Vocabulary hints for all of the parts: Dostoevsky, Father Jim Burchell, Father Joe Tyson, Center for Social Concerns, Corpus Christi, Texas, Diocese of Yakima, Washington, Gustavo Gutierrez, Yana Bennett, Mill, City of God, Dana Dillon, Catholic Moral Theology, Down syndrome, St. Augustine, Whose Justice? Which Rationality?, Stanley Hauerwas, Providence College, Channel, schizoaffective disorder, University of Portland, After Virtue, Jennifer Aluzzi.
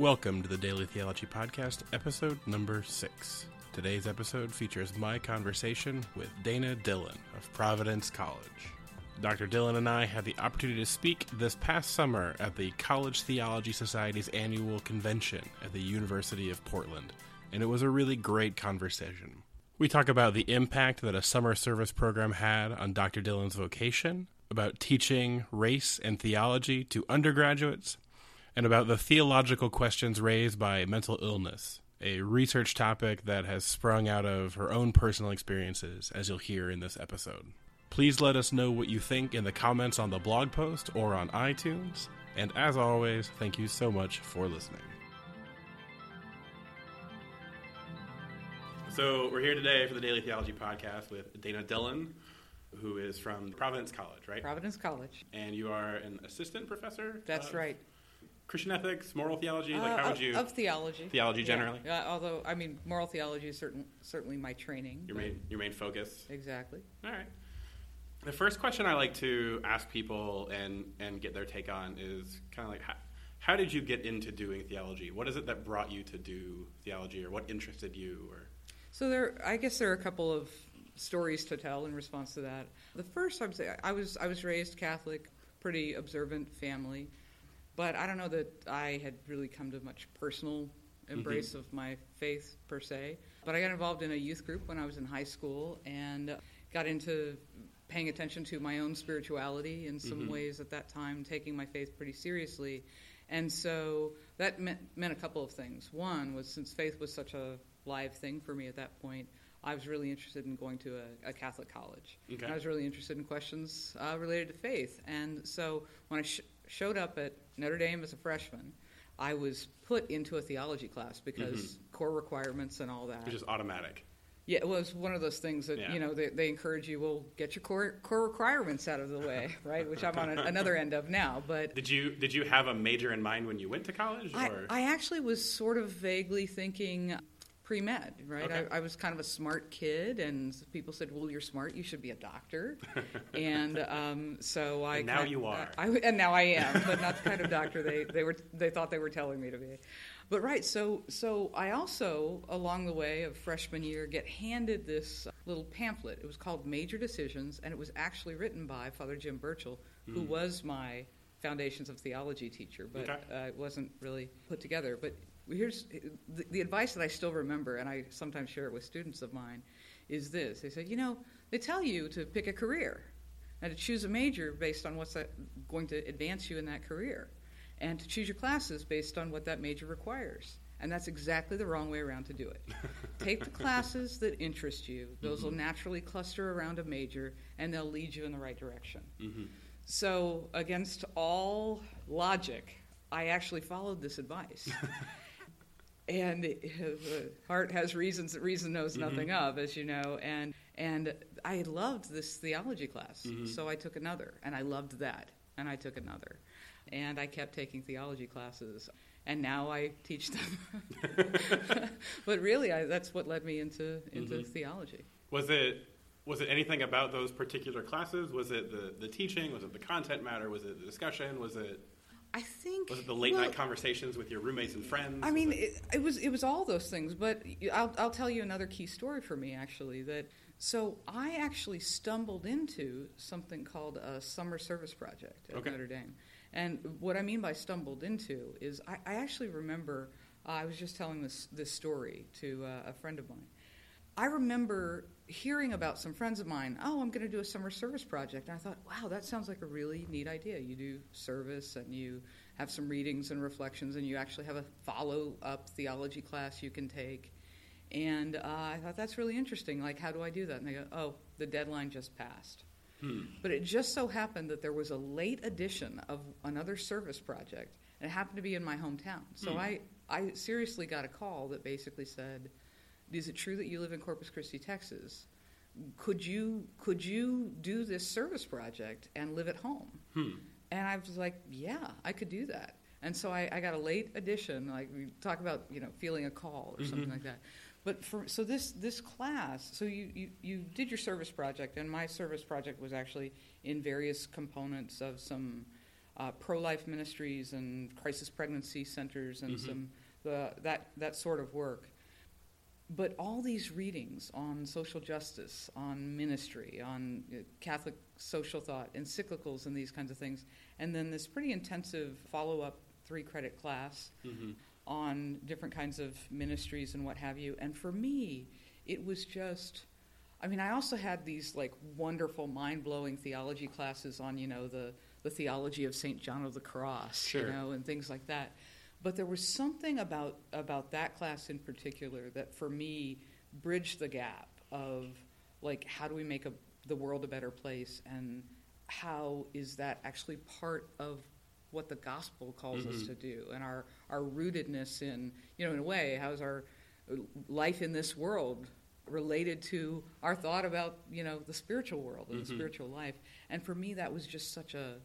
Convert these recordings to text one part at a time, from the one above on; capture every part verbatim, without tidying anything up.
Welcome to the Daily Theology Podcast, episode number six. Today's episode features my conversation with Dana Dillon of Providence College. Doctor Dillon and I had the opportunity to speak this past summer at the College Theology Society's annual convention at the University of Portland, and it was a really great conversation. We talk about the impact that a summer service program had on Doctor Dillon's vocation, about teaching race and theology to undergraduates, and about the theological questions raised by mental illness, a research topic that has sprung out of her own personal experiences, as you'll hear in this episode. Please let us know what you think in the comments on the blog post or on iTunes, and as always, thank you so much for listening. So we're here today for the Daily Theology Podcast with Dana Dillon, who is from Providence College, right? Providence College. And you are an assistant professor? That's right. Christian ethics, moral theology, like how uh, of, would you... Of theology. Theology generally. Yeah. Uh, although, I mean, moral theology is certain, certainly my training. Your main, your main focus. Exactly. All right. The first question I like to ask people and, and get their take on is kind of like, how, how did you get into doing theology? What is it that brought you to do theology, or what interested you? Or So there, I guess there are a couple of stories to tell in response to that. The first, I would say, I was, I was raised Catholic, pretty observant family. But I don't know that I had really come to much personal embrace mm-hmm. of my faith, per se. But I got involved in a youth group when I was in high school and got into paying attention to my own spirituality in some mm-hmm. ways at that time, taking my faith pretty seriously. And so that meant, meant a couple of things. One was, since faith was such a live thing for me at that point, I was really interested in going to a, a Catholic college. Okay. And I was really interested in questions uh, related to faith. And so when I sh- showed up at Notre Dame as a freshman, I was put into a theology class because mm-hmm. core requirements and all that. It was just automatic. Yeah, it was one of those things that, yeah. you know, they, they encourage you, well, get your core core requirements out of the way, right? Which I'm on a, another end of now. But did you did you have a major in mind when you went to college? I, or? I actually was sort of vaguely thinking pre-med, right? Okay. I, I was kind of a smart kid, and people said, well, you're smart, you should be a doctor. And um, so I... And now kinda, you are. I, I, and now I am, but not the kind of doctor they, they were. They thought they were telling me to be. But right, so, so I also, along the way of freshman year, get handed this little pamphlet. It was called Major Decisions, and it was actually written by Father Jim Burchell, mm. who was my Foundations of Theology teacher, but okay. uh, it wasn't really put together. But here's the, the advice that I still remember, and I sometimes share it with students of mine, is this. They say, you know, they tell you to pick a career and to choose a major based on what's that, going to advance you in that career, and to choose your classes based on what that major requires. And that's exactly the wrong way around to do it. Take the classes that interest you. Those mm-hmm. will naturally cluster around a major, and they'll lead you in the right direction. Mm-hmm. So against all logic, I actually followed this advice. And it, the heart has reasons that reason knows nothing mm-hmm. of, as you know. And and I loved this theology class, mm-hmm. so I took another. And I loved that, and I took another. And I kept taking theology classes, and now I teach them. But really, I, that's what led me into into mm-hmm. theology. Was it was it anything about those particular classes? Was it the, the teaching? Was it the content matter? Was it the discussion? Was it... I think... Was it the late-night well, conversations with your roommates and friends? I mean, was it, it, it was it was all those things, but I'll, I'll tell you another key story for me, actually. That So I actually stumbled into something called a summer service project at okay. Notre Dame. And what I mean by stumbled into is I, I actually remember... Uh, I was just telling this, this story to uh, a friend of mine. I remember hearing about some friends of mine, oh, I'm going to do a summer service project. And I thought, wow, that sounds like a really neat idea. You do service, and you have some readings and reflections, and you actually have a follow-up theology class you can take. And uh, I thought, that's really interesting. Like, how do I do that? And they go, oh, the deadline just passed. Hmm. But it just so happened that there was a late edition of another service project, and it happened to be in my hometown. So hmm. I, I seriously got a call that basically said, is it true that you live in Corpus Christi, Texas? Could you could you do this service project and live at home? Hmm. And I was like, yeah, I could do that. And so I, I got a late edition. Like, we talk about, you know, feeling a call or mm-hmm. something like that. But for so this this class, so you, you, you did your service project, and my service project was actually in various components of some uh, pro-life ministries and crisis pregnancy centers and mm-hmm. some the, that that sort of work. But all these readings on social justice, on ministry, on uh, Catholic social thought, encyclicals and these kinds of things, and then this pretty intensive follow-up three-credit class mm-hmm. on different kinds of ministries and what have you. And for me, it was just... I mean, I also had these, like, wonderful, mind-blowing theology classes on, you know, the, the theology of Saint John of the Cross, sure. you know, and things like that. But there was something about about that class in particular that, for me, bridged the gap of, like, how do we make a, the world a better place, and how is that actually part of what the gospel calls mm-hmm. us to do, and our, our rootedness in, you know, in a way, how is our life in this world related to our thought about, you know, the spiritual world and mm-hmm. the spiritual life. And for me, that was just such a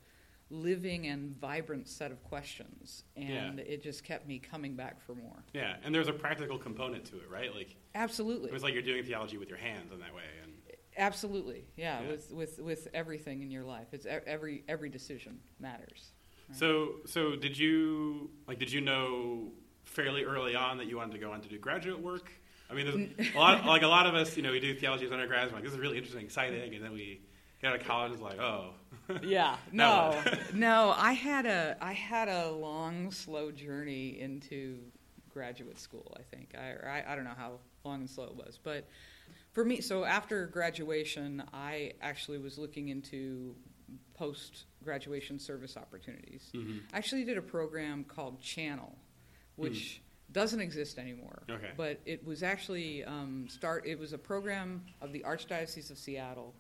living and vibrant set of questions. And yeah. it just kept me coming back for more. Yeah, and there's a practical component to it, right? Like absolutely. It was like you're doing theology with your hands in that way. And absolutely, yeah, yeah. With, with with everything in your life. It's every every decision matters. Right? So so did you, like, did you know fairly early on that you wanted to go on to do graduate work? I mean, there's a lot of, like a lot of us, you know, we do theology as undergrads. We're like, this is really interesting, exciting, and then we get out of college. It's like, oh, yeah, no, no. I had a, I had a long, slow journey into graduate school. I think I, I, I don't know how long and slow it was, but for me, so after graduation, I actually was looking into post-graduation service opportunities. Mm-hmm. I actually did a program called Channel, which. Mm. Doesn't exist anymore, okay. But it was actually um, start. It was a program of the Archdiocese of Seattle,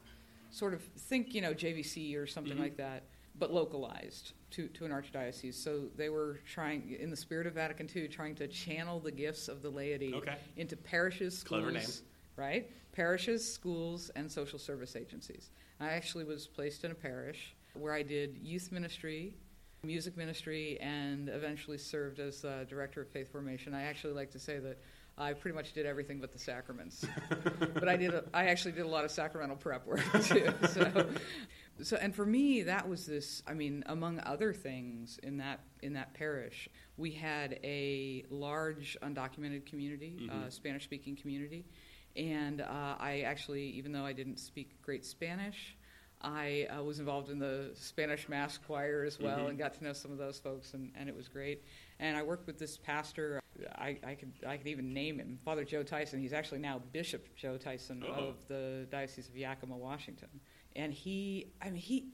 sort of think you know J V C or something mm-hmm. like that, but localized to, to an archdiocese. So they were trying, in the spirit of Vatican two, trying to channel the gifts of the laity okay. into parishes, schools, clever name. Right? Parishes, schools, and social service agencies. I actually was placed in a parish where I did youth ministry, music ministry, and eventually served as uh, director of faith formation. I actually like to say that I pretty much did everything but the sacraments. But I did. A, I actually did a lot of sacramental prep work, too. So, so, and for me, that was this, I mean, among other things in that in that parish, we had a large undocumented community, mm-hmm. uh, Spanish-speaking community. And uh, I actually, even though I didn't speak great Spanish, I uh, was involved in the Spanish Mass Choir as well mm-hmm. and got to know some of those folks, and, and it was great. And I worked with this pastor. I, I could I could even name him, Father Joe Tyson. He's actually now Bishop Joe Tyson Uh-oh. of the Diocese of Yakima, Washington. And he, I mean, he,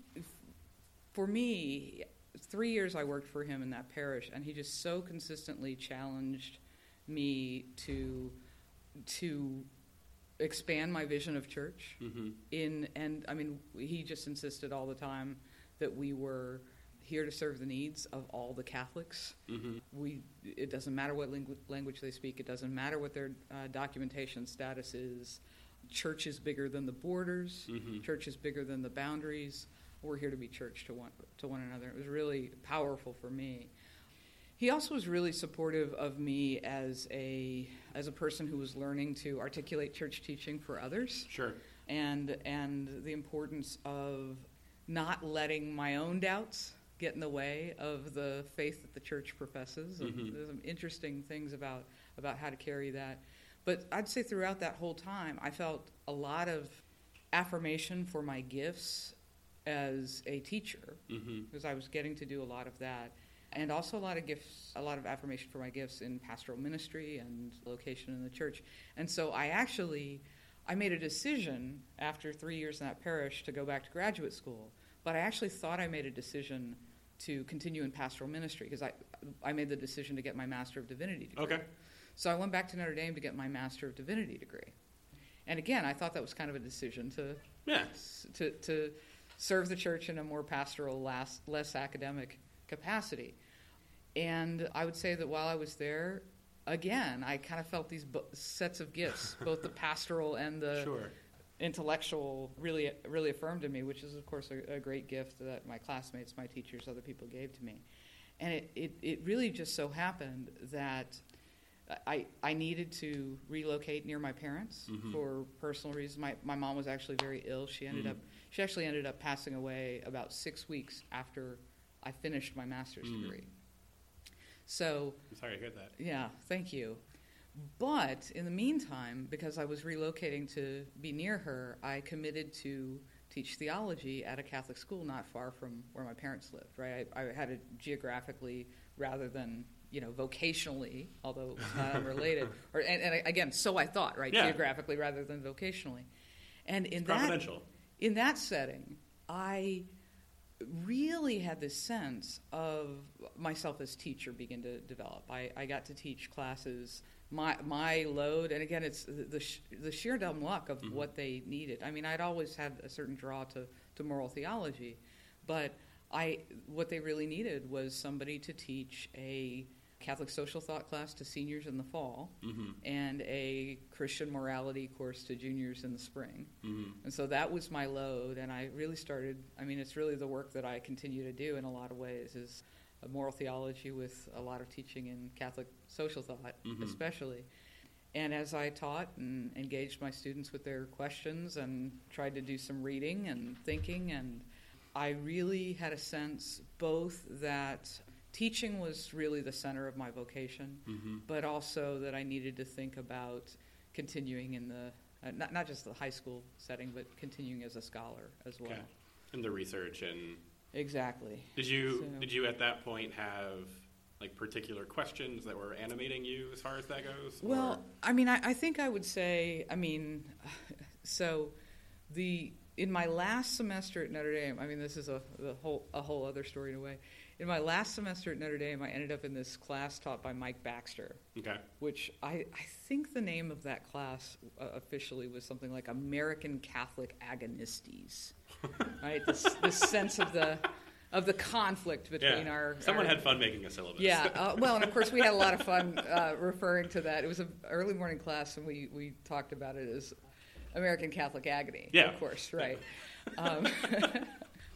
for me, three years I worked for him in that parish, and he just so consistently challenged me to to... expand my vision of church mm-hmm. in, and I mean, he just insisted all the time that we were here to serve the needs of all the Catholics. Mm-hmm. We, it doesn't matter what lingu- language they speak. It doesn't matter what their uh, documentation status is. Church is bigger than the borders. Mm-hmm. Church is bigger than the boundaries. We're here to be church to one, to one another. It was really powerful for me. He also was really supportive of me as a as a person who was learning to articulate church teaching for others. Sure. And and the importance of not letting my own doubts get in the way of the faith that the church professes. And mm-hmm. there's some interesting things about, about how to carry that. But I'd say throughout that whole time, I felt a lot of affirmation for my gifts as a teacher, mm-hmm. because I was getting to do a lot of that. And also a lot of gifts, a lot of affirmation for my gifts in pastoral ministry and location in the church. And so I actually, I made a decision after three years in that parish to go back to graduate school. But I actually thought I made a decision to continue in pastoral ministry because I, I made the decision to get my Master of Divinity degree. Okay. So I went back to Notre Dame to get my Master of Divinity degree. And again, I thought that was kind of a decision to yeah. to, to serve the church in a more pastoral, less, less academic capacity. And I would say that while I was there, again, I kind of felt these bo- sets of gifts, both the pastoral and the sure. intellectual, really really affirmed in me, which is, of course, a, a great gift that my classmates, my teachers, other people gave to me. And it, it, it really just so happened that I I needed to relocate near my parents mm-hmm. for personal reasons. My my mom was actually very ill. She ended mm-hmm. up she actually ended up passing away about six weeks after I finished my master's mm. degree. So I'm sorry to hear that. Yeah, thank you. But in the meantime, because I was relocating to be near her, I committed to teach theology at a Catholic school not far from where my parents lived, right? I, I had it geographically rather than, you know, vocationally, although it's not unrelated. Or, and, and again, so I thought, right, yeah. geographically rather than vocationally. And in that, in that setting, I really had this sense of myself as teacher begin to develop. I, I got to teach classes. My my load, and again, it's the the, sh- the sheer dumb luck of mm-hmm. what they needed. I mean, I'd always had a certain draw to, to moral theology, but I what they really needed was somebody to teach a Catholic social thought class to seniors in the fall mm-hmm. and a Christian morality course to juniors in the spring. Mm-hmm. And so that was my load, and I really started, I mean, it's really the work that I continue to do in a lot of ways is moral theology with a lot of teaching in Catholic social thought, mm-hmm. especially. And as I taught and engaged my students with their questions and tried to do some reading and thinking, and I really had a sense both that teaching was really the center of my vocation, mm-hmm. but also that I needed to think about continuing in the, uh, not, not just the high school setting, but continuing as a scholar as well. Okay. And the research and... Exactly. Did you so, did you at that point have like particular questions that were animating you as far as that goes? Well, or? I mean, I, I think I would say, I mean, so the in my last semester at Notre Dame, I mean, this is a the whole a whole other story in a way. In my last semester at Notre Dame, I ended up in this class taught by Mike Baxter, okay. which I, I think the name of that class uh, officially was something like American Catholic Agonistes. Right, this, this sense of the of the conflict between yeah. our someone our, had fun making a syllabus. Yeah, uh, well, and of course we had a lot of fun uh, referring to that. It was an early morning class, and we, we talked about it as American Catholic agony. Yeah. Of course, right. Yeah. Um,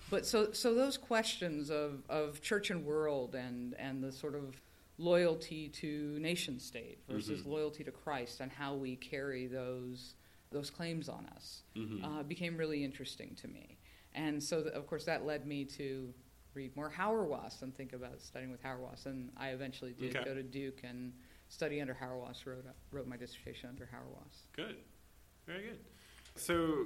but so so those questions of, of church and world and and the sort of loyalty to nation state versus mm-hmm. loyalty to Christ and how we carry those. those claims on us mm-hmm. uh, became really interesting to me. And so, th- of course, that led me to read more Hauerwas and think about studying with Hauerwas. And I eventually did okay. go to Duke and study under Hauerwas, wrote, wrote my dissertation under Hauerwas. Good. Very good. So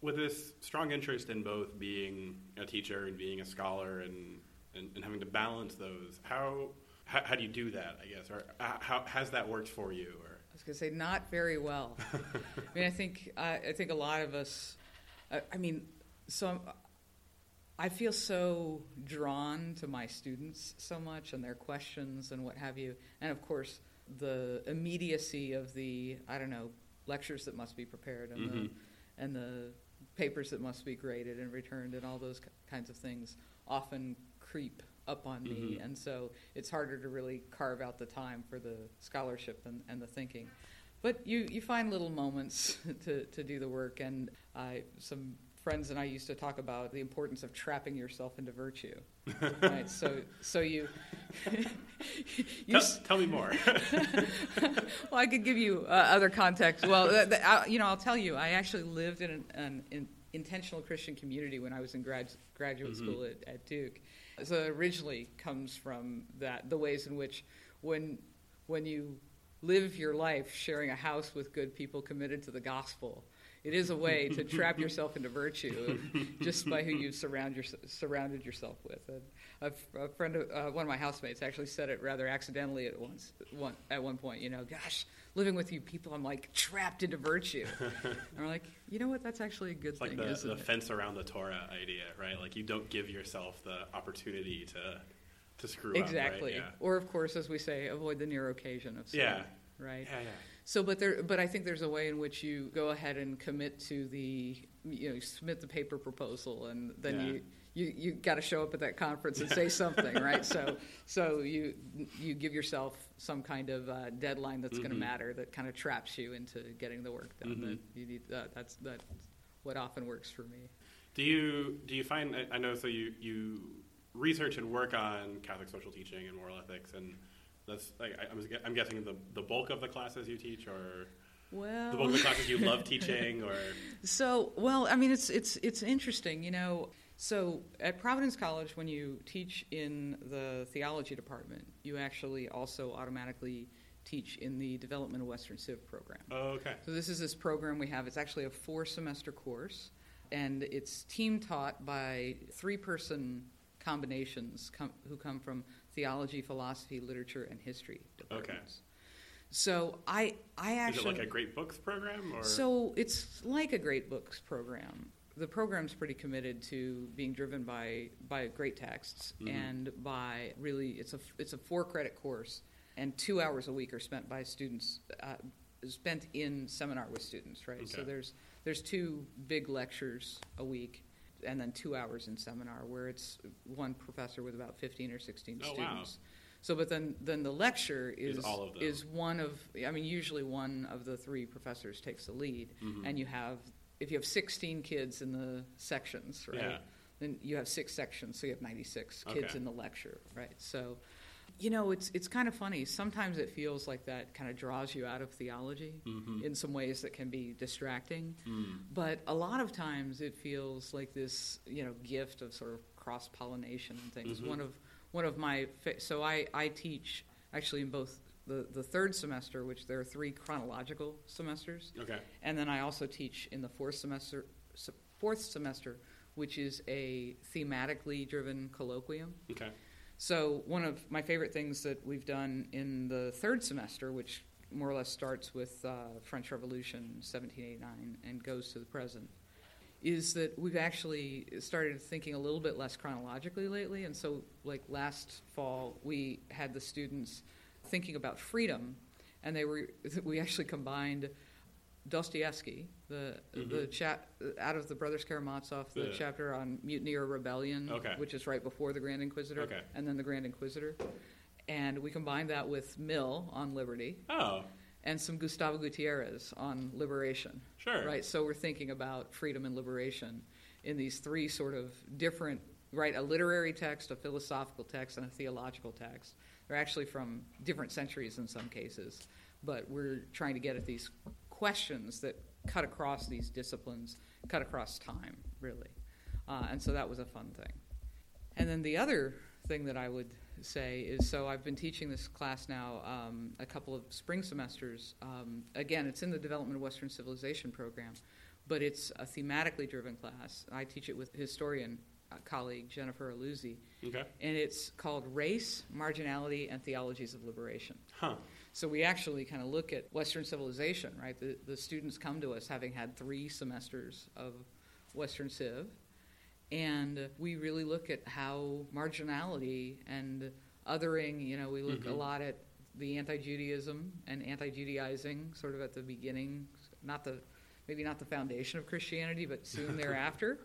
with this strong interest in both being a teacher and being a scholar and, and, and having to balance those, how, how how do you do that, I guess? Or uh, how has that worked for you? Or I was going to say, not very well. I mean, I think uh, I think a lot of us, uh, I mean, so I'm, I feel so drawn to my students so much and their questions and what have you. And, of course, the immediacy of the, I don't know, lectures that must be prepared and, mm-hmm. the, and the papers that must be graded and returned and all those kinds of things often creep up on me, mm-hmm. and so it's harder to really carve out the time for the scholarship and, and the thinking. But you, you find little moments to, to do the work, and I, some friends and I used to talk about the importance of trapping yourself into virtue. Right? So so you... you tell, s- tell me more. Well, I could give you uh, other context. Well, th- th- I, you know, I'll tell you, I actually lived in an, an in intentional Christian community when I was in grad, graduate mm-hmm. school at, at Duke. So it originally comes from that, the ways in which when when you live your life sharing a house with good people committed to the gospel, it is a way to trap yourself into virtue just by who you've surround your, surrounded yourself with. And a, a friend, of, uh, one of my housemates, actually said it rather accidentally at once one, at one point. You know, gosh, living with you people, I'm like trapped into virtue. And we're like, you know what? That's actually a good it's thing. Like the, isn't the it? Fence around the Torah idea, right? Like you don't give yourself the opportunity to to screw exactly. up. Exactly. Right? Yeah. Or of course, as we say, avoid the near occasion of sin. Yeah. Right. Yeah. Yeah. So, but there, but I think there's a way in which you go ahead and commit to the, you know, you submit the paper proposal, and then yeah. you, you, you got to show up at that conference and say something, right? So, so you, you give yourself some kind of uh, deadline that's mm-hmm. going to matter, that kind of traps you into getting the work done. Mm-hmm. That you need, uh, that's that's what often works for me. Do you do you find I, I know? So you you research and work on Catholic social teaching and moral ethics and. That's like I, I'm, I'm guessing the the bulk of the classes you teach, or well, the bulk of the classes you love teaching, or so. Well, I mean, it's it's it's interesting, you know. So at Providence College, when you teach in the theology department, you actually also automatically teach in the Development of Western Civ program. Okay. So this is this program we have. It's actually a four-semester course, and it's team-taught by three-person combinations com- who come from theology, philosophy, literature, and history departments. Okay. So I I actually... Is it like a Great Books program? Or? So it's like a Great Books program. The program's pretty committed to being driven by, by great texts, mm-hmm. and by really, it's a, it's a four-credit course, and two hours a week are spent by students, uh, spent in seminar with students, right? Okay. So there's there's two big lectures a week, and then two hours in seminar, where it's one professor with about fifteen or sixteen oh, students. Wow. So, but then, then the lecture is is, all of them. is one of, I mean, usually one of the three professors takes the lead, mm-hmm. and you have... If you have sixteen kids in the sections, right, yeah. then you have six sections, so you have ninety-six kids okay. in the lecture, right? So, you know, it's it's kind of funny. Sometimes it feels like that kind of draws you out of theology mm-hmm. in some ways that can be distracting. Mm. But a lot of times it feels like this, you know, gift of sort of cross-pollination and things. Mm-hmm. One of one of my fa- – so I, I teach actually in both – The, the third semester, which there are three chronological semesters. Okay. And then I also teach in the fourth semester, fourth semester, which is a thematically driven colloquium. Okay. So one of my favorite things that we've done in the third semester, which more or less starts with uh, French Revolution, seventeen eighty-nine, and goes to the present, is that we've actually started thinking a little bit less chronologically lately. And so, like, last fall, we had the students... thinking about freedom, and they were we actually combined Dostoevsky, the mm-hmm. the chap out of the Brothers Karamazov, the yeah. chapter on mutiny or rebellion, okay. which is right before the Grand Inquisitor, okay. and then the Grand Inquisitor, and we combined that with Mill on liberty, oh, and some Gustavo Gutierrez on liberation. Sure, right. So we're thinking about freedom and liberation in these three sort of different, right? A literary text, a philosophical text, and a theological text. They're actually from different centuries in some cases, but we're trying to get at these questions that cut across these disciplines, cut across time, really. Uh, and so that was a fun thing. And then the other thing that I would say is, so I've been teaching this class now um, a couple of spring semesters. Um, again, it's in the Development of Western Civilization program, but it's a thematically driven class. I teach it with historian colleague Jennifer Aluzzi, okay. and it's called Race, Marginality, and Theologies of Liberation. Huh. So we actually kind of look at Western civilization, right? The, the students come to us having had three semesters of Western Civ, and we really look at how marginality and othering, you know, we look mm-hmm. a lot at the anti-Judaism and anti-Judaizing sort of at the beginning, not the maybe not the foundation of Christianity, but soon thereafter.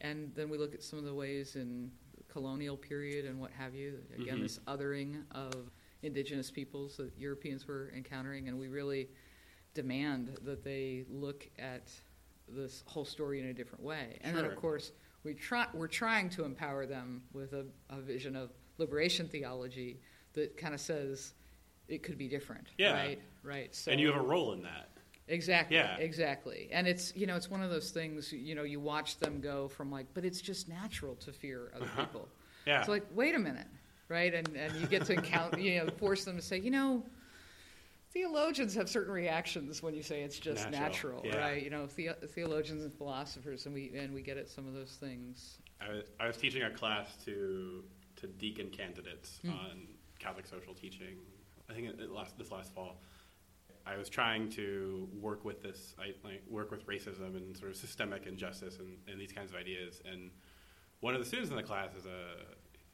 And then we look at some of the ways in colonial period and what have you, again, mm-hmm. this othering of indigenous peoples that Europeans were encountering, and we really demand that they look at this whole story in a different way. And sure. then, of course, we try, we're trying to empower them with a, a vision of liberation theology that kind of says it could be different, yeah. right? Right. So, and you have a role in that. Exactly, yeah. exactly. And it's, you know, it's one of those things, you know, you watch them go from like, but it's just natural to fear other uh-huh. people. Yeah. It's like, wait a minute, right? And and you get to encounter, you know, force them to say, you know, theologians have certain reactions when you say it's just natural, natural yeah. right? You know, the, theologians and philosophers, and we and we get at some of those things. I was, I was teaching a class to to deacon candidates mm. on Catholic social teaching, I think it, it last, this last fall. I was trying to work with this, I, like, work with racism and sort of systemic injustice and, and these kinds of ideas. And one of the students in the class is a,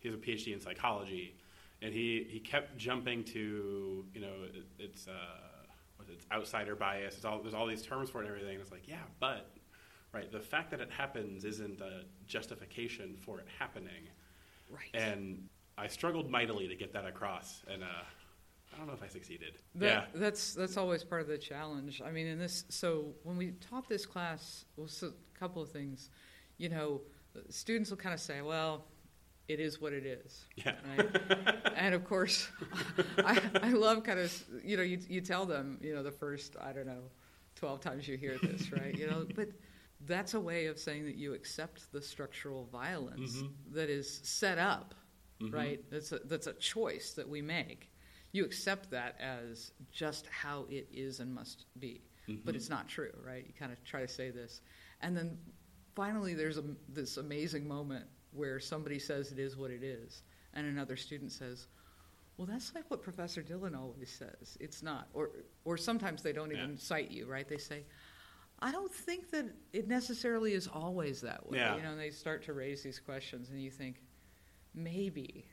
he has a PhD in psychology, and he, he kept jumping to, you know, it, it's uh, what's it, it's outsider bias. It's all there's all these terms for it and everything. And it's like, yeah, but right, the fact that it happens isn't a justification for it happening. Right. And I struggled mightily to get that across, and. Uh, I don't know if I succeeded. That, yeah. That's that's always part of the challenge. I mean, in this, so when we taught this class, well, so a couple of things, you know, students will kind of say, well, it is what it is. Yeah. Right? And of course, I, I love kind of, you know, you you tell them, you know, the first, I don't know, twelve times you hear this, right? You know, but that's a way of saying that you accept the structural violence mm-hmm. that is set up, mm-hmm. right? That's a, that's a choice that we make. You accept that as just how it is and must be. Mm-hmm. But it's not true, right? You kind of try to say this. And then finally there's a, this amazing moment where somebody says it is what it is, and another student says, well, that's like what Professor Dillon always says. It's not. Or or sometimes they don't even yeah. cite you, right? They say, I don't think that it necessarily is always that way. Yeah. You know, and they start to raise these questions, and you think, maybe,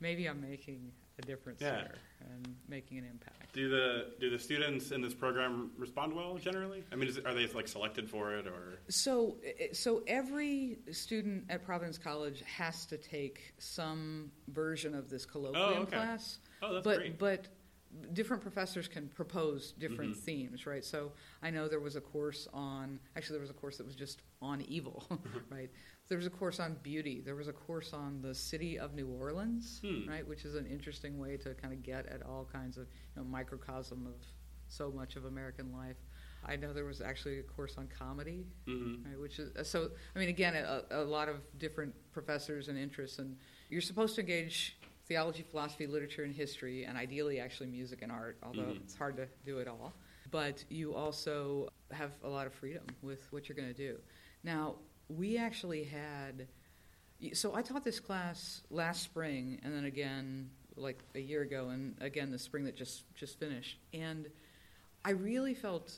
maybe I'm making a difference yeah. there and making an impact. Do the do the students in this program respond well generally? I mean, is, are they like selected for it or? So so every student at Providence College has to take some version of this colloquium oh, okay. class. Oh, that's but, great. But different professors can propose different mm-hmm. themes, right? So I know there was a course on, actually there was a course that was just on evil, right? There was a course on beauty. There was a course on the city of New Orleans, hmm. right? Which is an interesting way to kind of get at all kinds of, you know, microcosm of so much of American life. I know there was actually a course on comedy, mm-hmm. right? Which is, so, I mean, again, a, a lot of different professors and interests, and you're supposed to engage theology, philosophy, literature, and history, and ideally actually music and art, although mm-hmm. it's hard to do it all. But you also have a lot of freedom with what you're going to do. Now, we actually had... So I taught this class last spring, and then again like a year ago, and again the spring that just, just finished. And I really felt,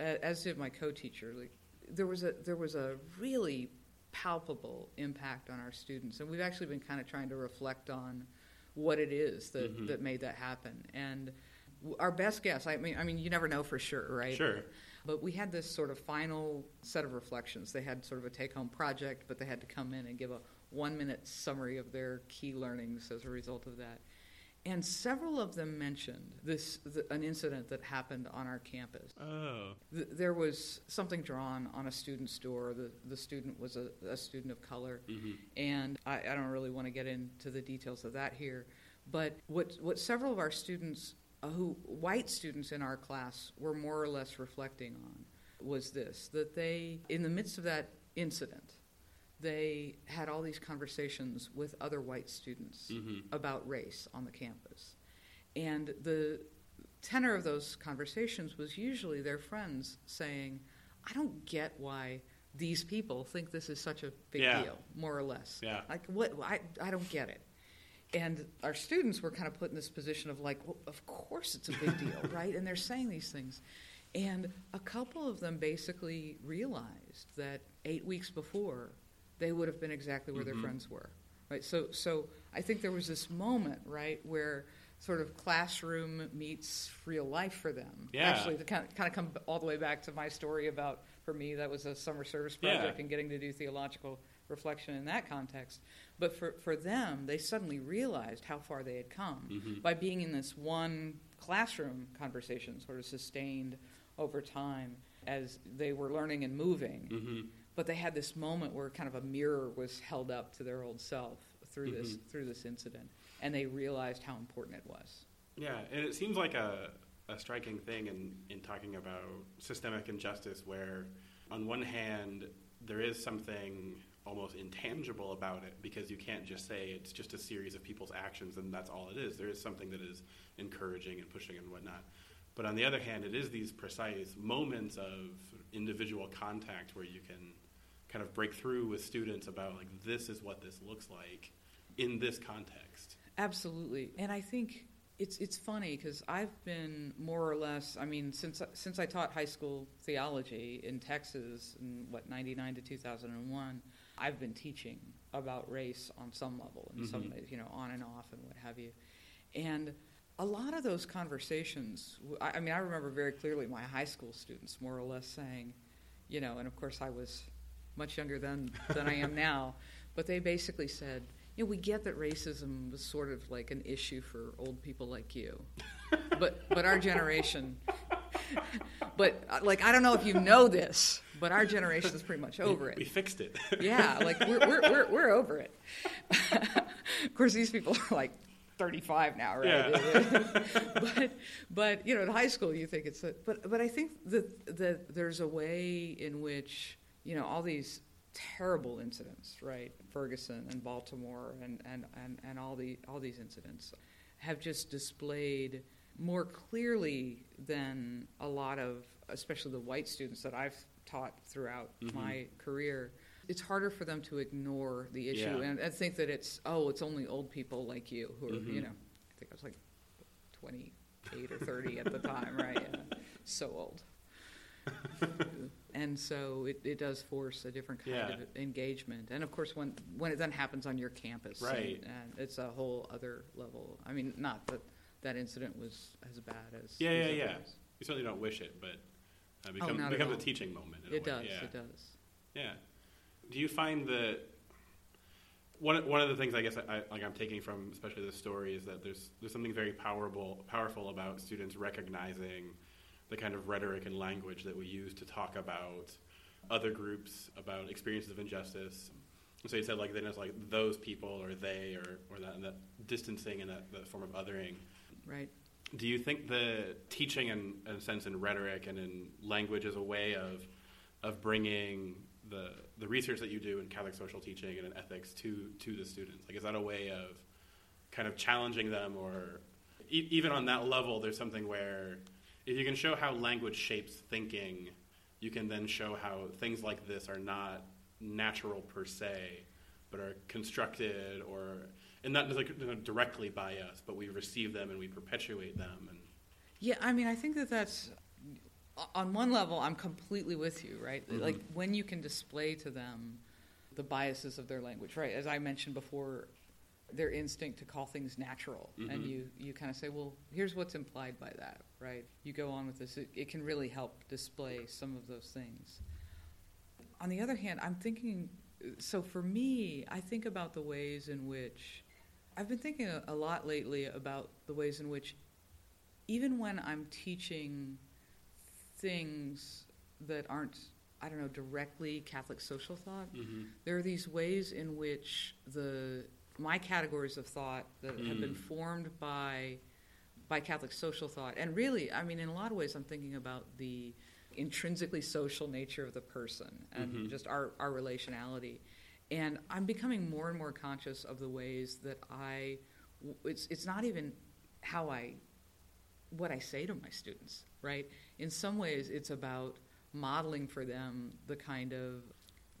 as did my co-teacher, like there was a there was a really palpable impact on our students. And we've actually been kind of trying to reflect on what it is that, mm-hmm. that made that happen. And our best guess, I mean, I mean, you never know for sure, right? Sure. But we had this sort of final set of reflections. They had sort of a take-home project, but they had to come in and give a one-minute summary of their key learnings as a result of that. And several of them mentioned this the, an incident that happened on our campus. Oh. Th- there was something drawn on a student's door. The the student was a, a student of color. Mm-hmm. And I, I don't really want to get into the details of that here. But what what several of our students, uh, who white students in our class, were more or less reflecting on was this, that they, in the midst of that incident, they had all these conversations with other white students mm-hmm. about race on the campus. And the tenor of those conversations was usually their friends saying, I don't get why these people think this is such a big yeah. deal, more or less. Yeah. Like, what? I, I don't get it. And our students were kind of put in this position of like, well, of course it's a big deal, right? And they're saying these things. And a couple of them basically realized that eight weeks before, they would have been exactly where mm-hmm. their friends were, right? So so I think there was this moment, right, where sort of classroom meets real life for them. Yeah. Actually, to kind of, kind of come all the way back to my story about, for me, that was a summer service project yeah. and getting to do theological reflection in that context. But for, for them, they suddenly realized how far they had come mm-hmm. by being in this one classroom conversation, sort of sustained over time as they were learning and moving. Mm-hmm. But they had this moment where kind of a mirror was held up to their old self through mm-hmm. this through this incident, and they realized how important it was. Yeah, and it seems like a, a striking thing in, in talking about systemic injustice where, on one hand, there is something almost intangible about it because you can't just say it's just a series of people's actions and that's all it is. There is something that is encouraging and pushing and whatnot. But on the other hand, it is these precise moments of individual contact where you can kind of break through with students about, like, this is what this looks like in this context. Absolutely. And I think it's it's funny because I've been more or less, I mean, since since I taught high school theology in Texas in, what, ninety-nine to two thousand one, I've been teaching about race on some level, in mm-hmm. some ways, you know, on and off and what have you. And a lot of those conversations, I, I mean, I remember very clearly my high school students more or less saying, you know, and of course I was much younger than, than I am now, but they basically said, you know, we get that racism was sort of like an issue for old people like you, but but our generation, but like, I don't know if you know this, but our generation is pretty much over we, it. We fixed it. Yeah, like we're we're we're, we're over it. Of course, these people are like thirty-five now, right? Yeah. but, but, you know, in high school you think it's, a, but but I think that, that there's a way in which you know, all these terrible incidents, right? Ferguson and Baltimore and, and, and, and all the all these incidents have just displayed more clearly than a lot of, especially the white students that I've taught throughout mm-hmm. my career. It's harder for them to ignore the issue yeah. and, and think that it's, oh, it's only old people like you who are, mm-hmm. you know, I think I was like twenty-eight or thirty at the time, right? Yeah. So old. And so it, it does force a different kind yeah. of engagement. And, of course, when, when it then happens on your campus, right. and, and it's a whole other level. I mean, not that that incident was as bad as Yeah, yeah, yeah. Was. You certainly don't wish it, but it uh, becomes oh, become a teaching moment. In it a way. does, yeah. it does. Yeah. Do you find that one, one of the things I guess I, I, like I'm taking from especially this story is that there's there's something very powerful, powerful about students recognizing the kind of rhetoric and language that we use to talk about other groups, about experiences of injustice. So you said like then it's like those people or they or, or that, and that distancing and that, that form of othering. Right. Do you think the teaching in, in a sense in rhetoric and in language is a way of of bringing the the research that you do in Catholic social teaching and in ethics to to the students? Like, is that a way of kind of challenging them, or e- even on that level, there's something where if you can show how language shapes thinking, you can then show how things like this are not natural per se, but are constructed or, and not like, you know, directly by us, but we receive them and we perpetuate them. And yeah, I mean, I think that that's, on one level, I'm completely with you, right? Mm-hmm. Like, when you can display to them the biases of their language, right? As I mentioned before, their instinct to call things natural. Mm-hmm. And you, you kind of say, well, here's what's implied by that, right? You go on with this. It, it can really help display some of those things. On the other hand, I'm thinking, so for me, I think about the ways in which, I've been thinking a, a lot lately about the ways in which, even when I'm teaching things that aren't, I don't know, directly Catholic social thought, mm-hmm. there are these ways in which the my categories of thought that mm. have been formed by by Catholic social thought, and really, I mean, in a lot of ways, I'm thinking about the intrinsically social nature of the person and mm-hmm. just our, our relationality. And I'm becoming more and more conscious of the ways that I, it's it's not even how I, what I say to my students, right? In some ways, it's about modeling for them the kind of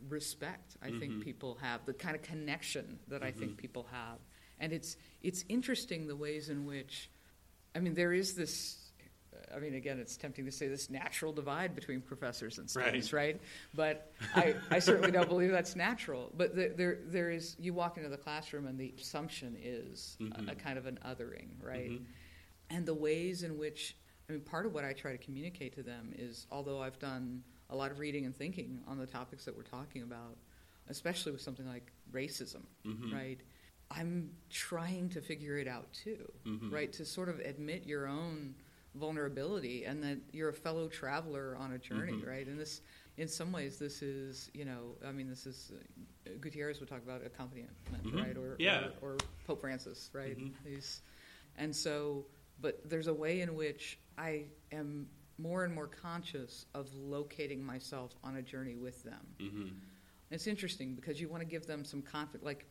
respect I mm-hmm. think people have, the kind of connection that mm-hmm. I think people have. And it's it's interesting the ways in which, I mean, there is this, I mean, again, it's tempting to say this natural divide between professors and students, right? right? But I, I certainly don't believe that's natural. But the, there there is, you walk into the classroom and the assumption is mm-hmm. a, a kind of an othering, right? Mm-hmm. And the ways in which, I mean, part of what I try to communicate to them is, although I've done a lot of reading and thinking on the topics that we're talking about, especially with something like racism, mm-hmm. right? I'm trying to figure it out too, mm-hmm. right? To sort of admit your own vulnerability and that you're a fellow traveler on a journey, mm-hmm. right? And this, in some ways, this is, you know, I mean, this is, uh, Gutierrez would talk about accompaniment, mm-hmm. right? Or, yeah. or, or Pope Francis, right? Mm-hmm. He's, and so, but there's a way in which I am more and more conscious of locating myself on a journey with them. Mm-hmm. It's interesting because you want to give them some confidence. Like,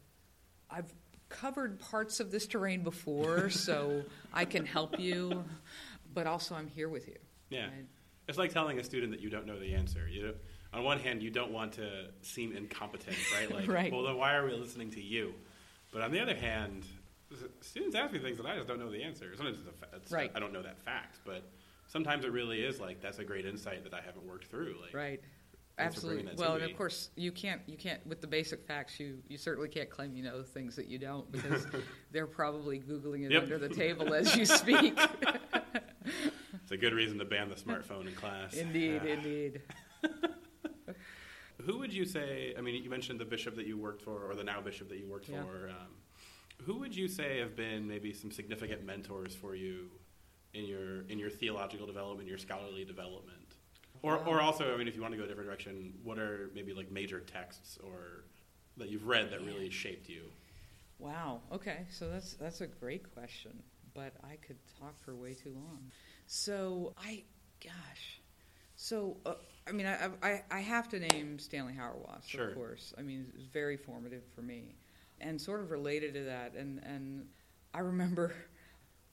I've covered parts of this terrain before, so I can help you, but also I'm here with you. Yeah. Right? It's like telling a student that you don't know the answer. You don't, on one hand, you don't want to seem incompetent, right? Like, right. well, then why are we listening to you? But on the other hand, students ask me things that I just don't know the answer. Sometimes it's a fa- it's right. I don't know that fact, but sometimes it really is like, that's a great insight that I haven't worked through. Like, right. Absolutely. Well, and of course, you can't, you can't with the basic facts, you, you certainly can't claim you know things that you don't, because they're probably Googling it yep. under the table as you speak. It's a good reason to ban the smartphone in class. Indeed, ah. indeed. Who would you say, I mean, you mentioned the bishop that you worked for, or the now bishop that you worked yeah. for. Um, who would you say have been maybe some significant mentors for you in your in your theological development, your scholarly development? Or or also, I mean, if you want to go a different direction, what are maybe like major texts or that you've read that really shaped you? Wow. Okay. So that's that's a great question, but I could talk for way too long. So I, gosh, So, uh, I mean, I, I I have to name Stanley Hauerwas, sure. Of course. I mean, it was very formative for me. And sort of related to that, and, and I remember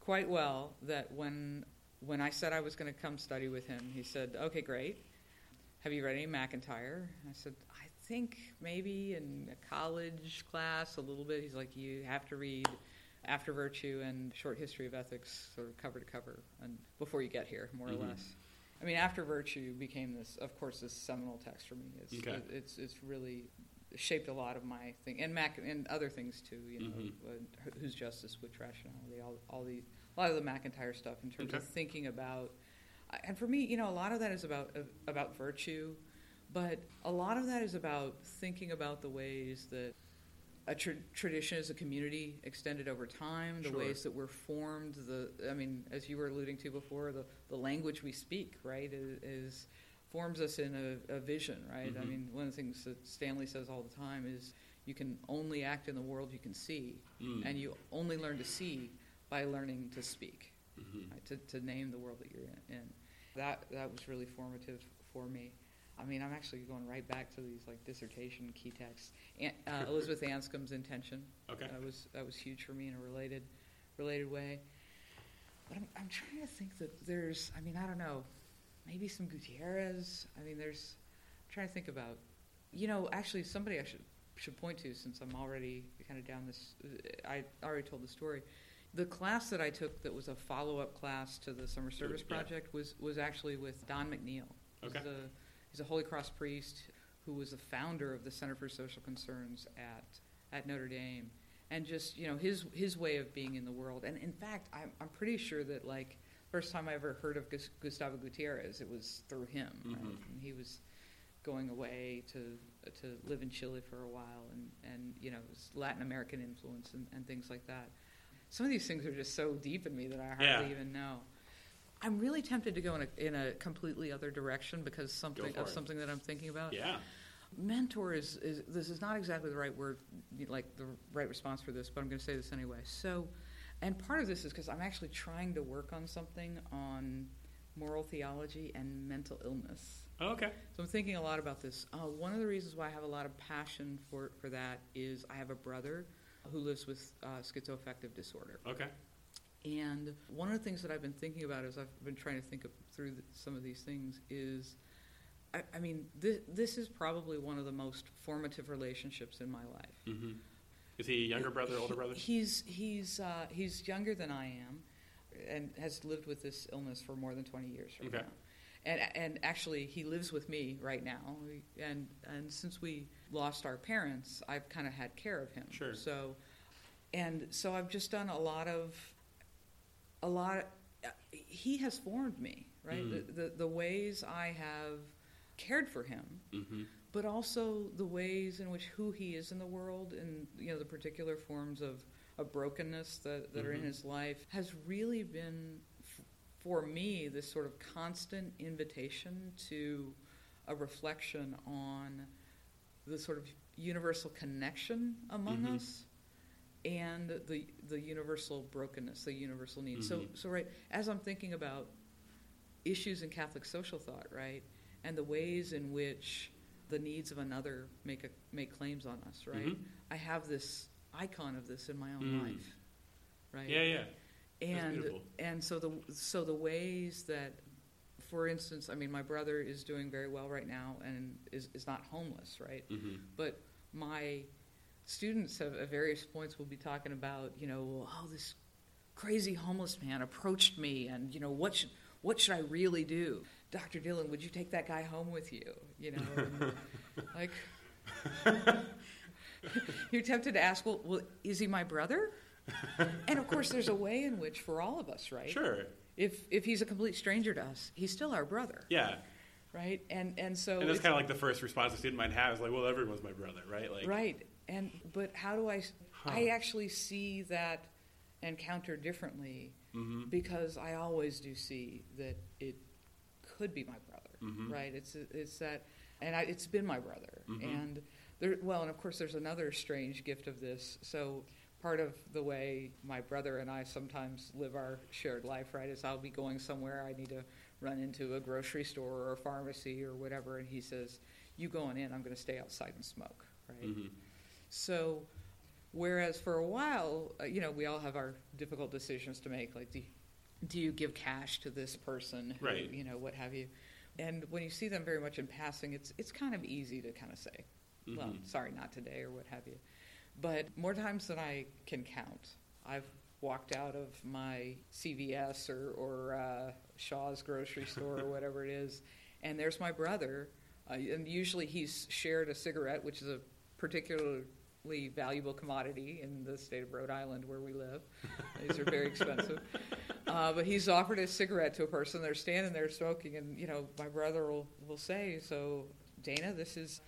quite well that when when I said I was going to come study with him, he said, okay, great. Have you read any MacIntyre? And I said, I think maybe in a college class a little bit. He's like, you have to read After Virtue and Short History of Ethics, sort of cover to cover, and before you get here, more mm-hmm. or less. I mean, After Virtue became this, of course, this seminal text for me. It's okay. it, it's, it's really shaped a lot of my thing, and Mac and other things too. You know, mm-hmm. uh, Whose Justice? Which Rationality? All, all the a lot of the MacIntyre stuff in terms okay. of thinking about, and for me, you know, a lot of that is about uh, about virtue, but a lot of that is about thinking about the ways that a tra- tradition as a community extended over time, the sure. ways that we're formed, the, I mean, as you were alluding to before, the, the language we speak, right, is, is forms us in a, a vision, right? Mm-hmm. I mean, one of the things that Stanley says all the time is you can only act in the world you can see, mm. and you only learn to see by learning to speak, mm-hmm. right? to, to name the world that you're in. That that was really formative for me. I mean, I'm actually going right back to these like dissertation key texts. An- uh, Elizabeth Anscombe's Intention. Okay. That was that was huge for me in a related, related way. But I'm I'm trying to think that there's. I mean, I don't know. Maybe some Gutierrez. I mean, there's. I'm trying to think about. You know, actually, somebody I should should point to since I'm already kind of down this. I already told the story. The class that I took that was a follow up class to the summer service yeah. project was was actually with Don McNeil. Okay. He's a Holy Cross priest who was the founder of the Center for Social Concerns at at Notre Dame, and just you know his his way of being in the world. And in fact, I'm I'm pretty sure that like first time I ever heard of Gustavo Gutierrez, it was through him. Mm-hmm. Right? And he was going away to to live in Chile for a while, and and you know it was Latin American influence and, and things like that. Some of these things are just so deep in me that I hardly yeah. even know. I'm really tempted to go in a, in a completely other direction because something of it. something that I'm thinking about. Yeah, mentor is, is this is not exactly the right word, like the right response for this, but I'm going to say this anyway. So, and part of this is because I'm actually trying to work on something on moral theology and mental illness. Oh, okay. So I'm thinking a lot about this. Uh, one of the reasons why I have a lot of passion for for that is I have a brother who lives with uh, schizoaffective disorder. Okay. And one of the things that I've been thinking about as I've been trying to think of through the, some of these things is, I, I mean, this, this is probably one of the most formative relationships in my life. Mm-hmm. Is he a younger brother, older brother? He, he's he's uh, he's younger than I am, and has lived with this illness for more than twenty years right okay. now. And and actually, he lives with me right now. And and since we lost our parents, I've kind of had care of him. Sure. So, and so I've just done a lot of. A lot of, uh, he has formed me, right? Mm. The, the the ways I have cared for him, mm-hmm. but also the ways in which who he is in the world, and you know the particular forms of, of brokenness that, that mm-hmm. are in his life, has really been f- for me this sort of constant invitation to a reflection on the sort of universal connection among mm-hmm. us. And the the universal brokenness, the universal need. Mm-hmm. So so right as I'm thinking about issues in Catholic social thought, right, and the ways in which the needs of another make a, make claims on us, right. Mm-hmm. I have this icon of this in my own mm. life, right. Yeah, yeah. And That's and so the so the ways that, for instance, I mean, my brother is doing very well right now and is is not homeless, right. Mm-hmm. But my students have, at various points will be talking about, you know, oh, this crazy homeless man approached me, and you know, what should what should I really do? Doctor Dillon, would you take that guy home with you? You know, and, like you're tempted to ask, well, well, is he my brother? And of course, there's a way in which, for all of us, right? Sure. If if he's a complete stranger to us, he's still our brother. Yeah. Right. And and so. And that's kind of like the first response a student might have is like, well, everyone's my brother, right? Like. Right. And but how do I? Huh. I actually see that encounter differently mm-hmm. because I always do see that it could be my brother, mm-hmm. right? It's it's that, and I, it's been my brother. Mm-hmm. And there, well, and of course, there's another strange gift of this. So part of the way my brother and I sometimes live our shared life, right, is I'll be going somewhere I need to run into a grocery store or a pharmacy or whatever, and he says, you go on in, I'm going to stay outside and smoke, right? Mm-hmm. So whereas for a while, uh, you know, we all have our difficult decisions to make, like, do you, do you give cash to this person, who, right. you know, what have you. And when you see them very much in passing, it's it's kind of easy to kind of say, mm-hmm. well, sorry, not today or what have you. But more times than I can count, I've walked out of my C V S or, or uh, Shaw's grocery store or whatever it is, and there's my brother. Uh, and usually he's shared a cigarette, which is a particularly valuable commodity in the state of Rhode Island where we live. These are very expensive. Uh, but he's offered a cigarette to a person. They're standing there smoking, and you know, my brother will, will say, so Dana, this is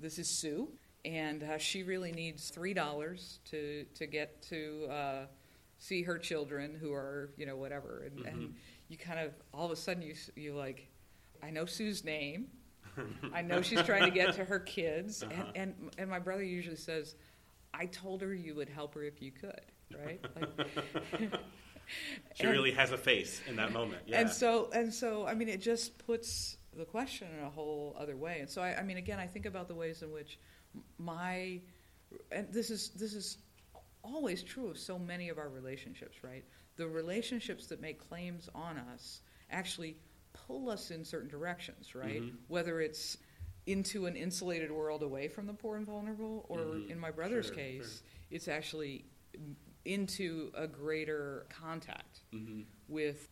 this is Sue, and uh, she really needs three dollars to, to get to uh, see her children who are, you know, whatever. And, mm-hmm. and you kind of, all of a sudden, you you like, I know Sue's name. I know she's trying to get to her kids. Uh-huh. And, and and my brother usually says, I told her you would help her if you could, right? Like, she and, really has a face in that moment. Yeah. And so, and so, I mean, it just puts the question in a whole other way. And so, I, I mean, again, I think about the ways in which my, and this is this is always true of so many of our relationships, right? The relationships that make claims on us actually pull us in certain directions, right? Mm-hmm. Whether it's into an insulated world away from the poor and vulnerable, or mm-hmm. in my brother's sure, case, sure. it's actually into a greater contact mm-hmm. with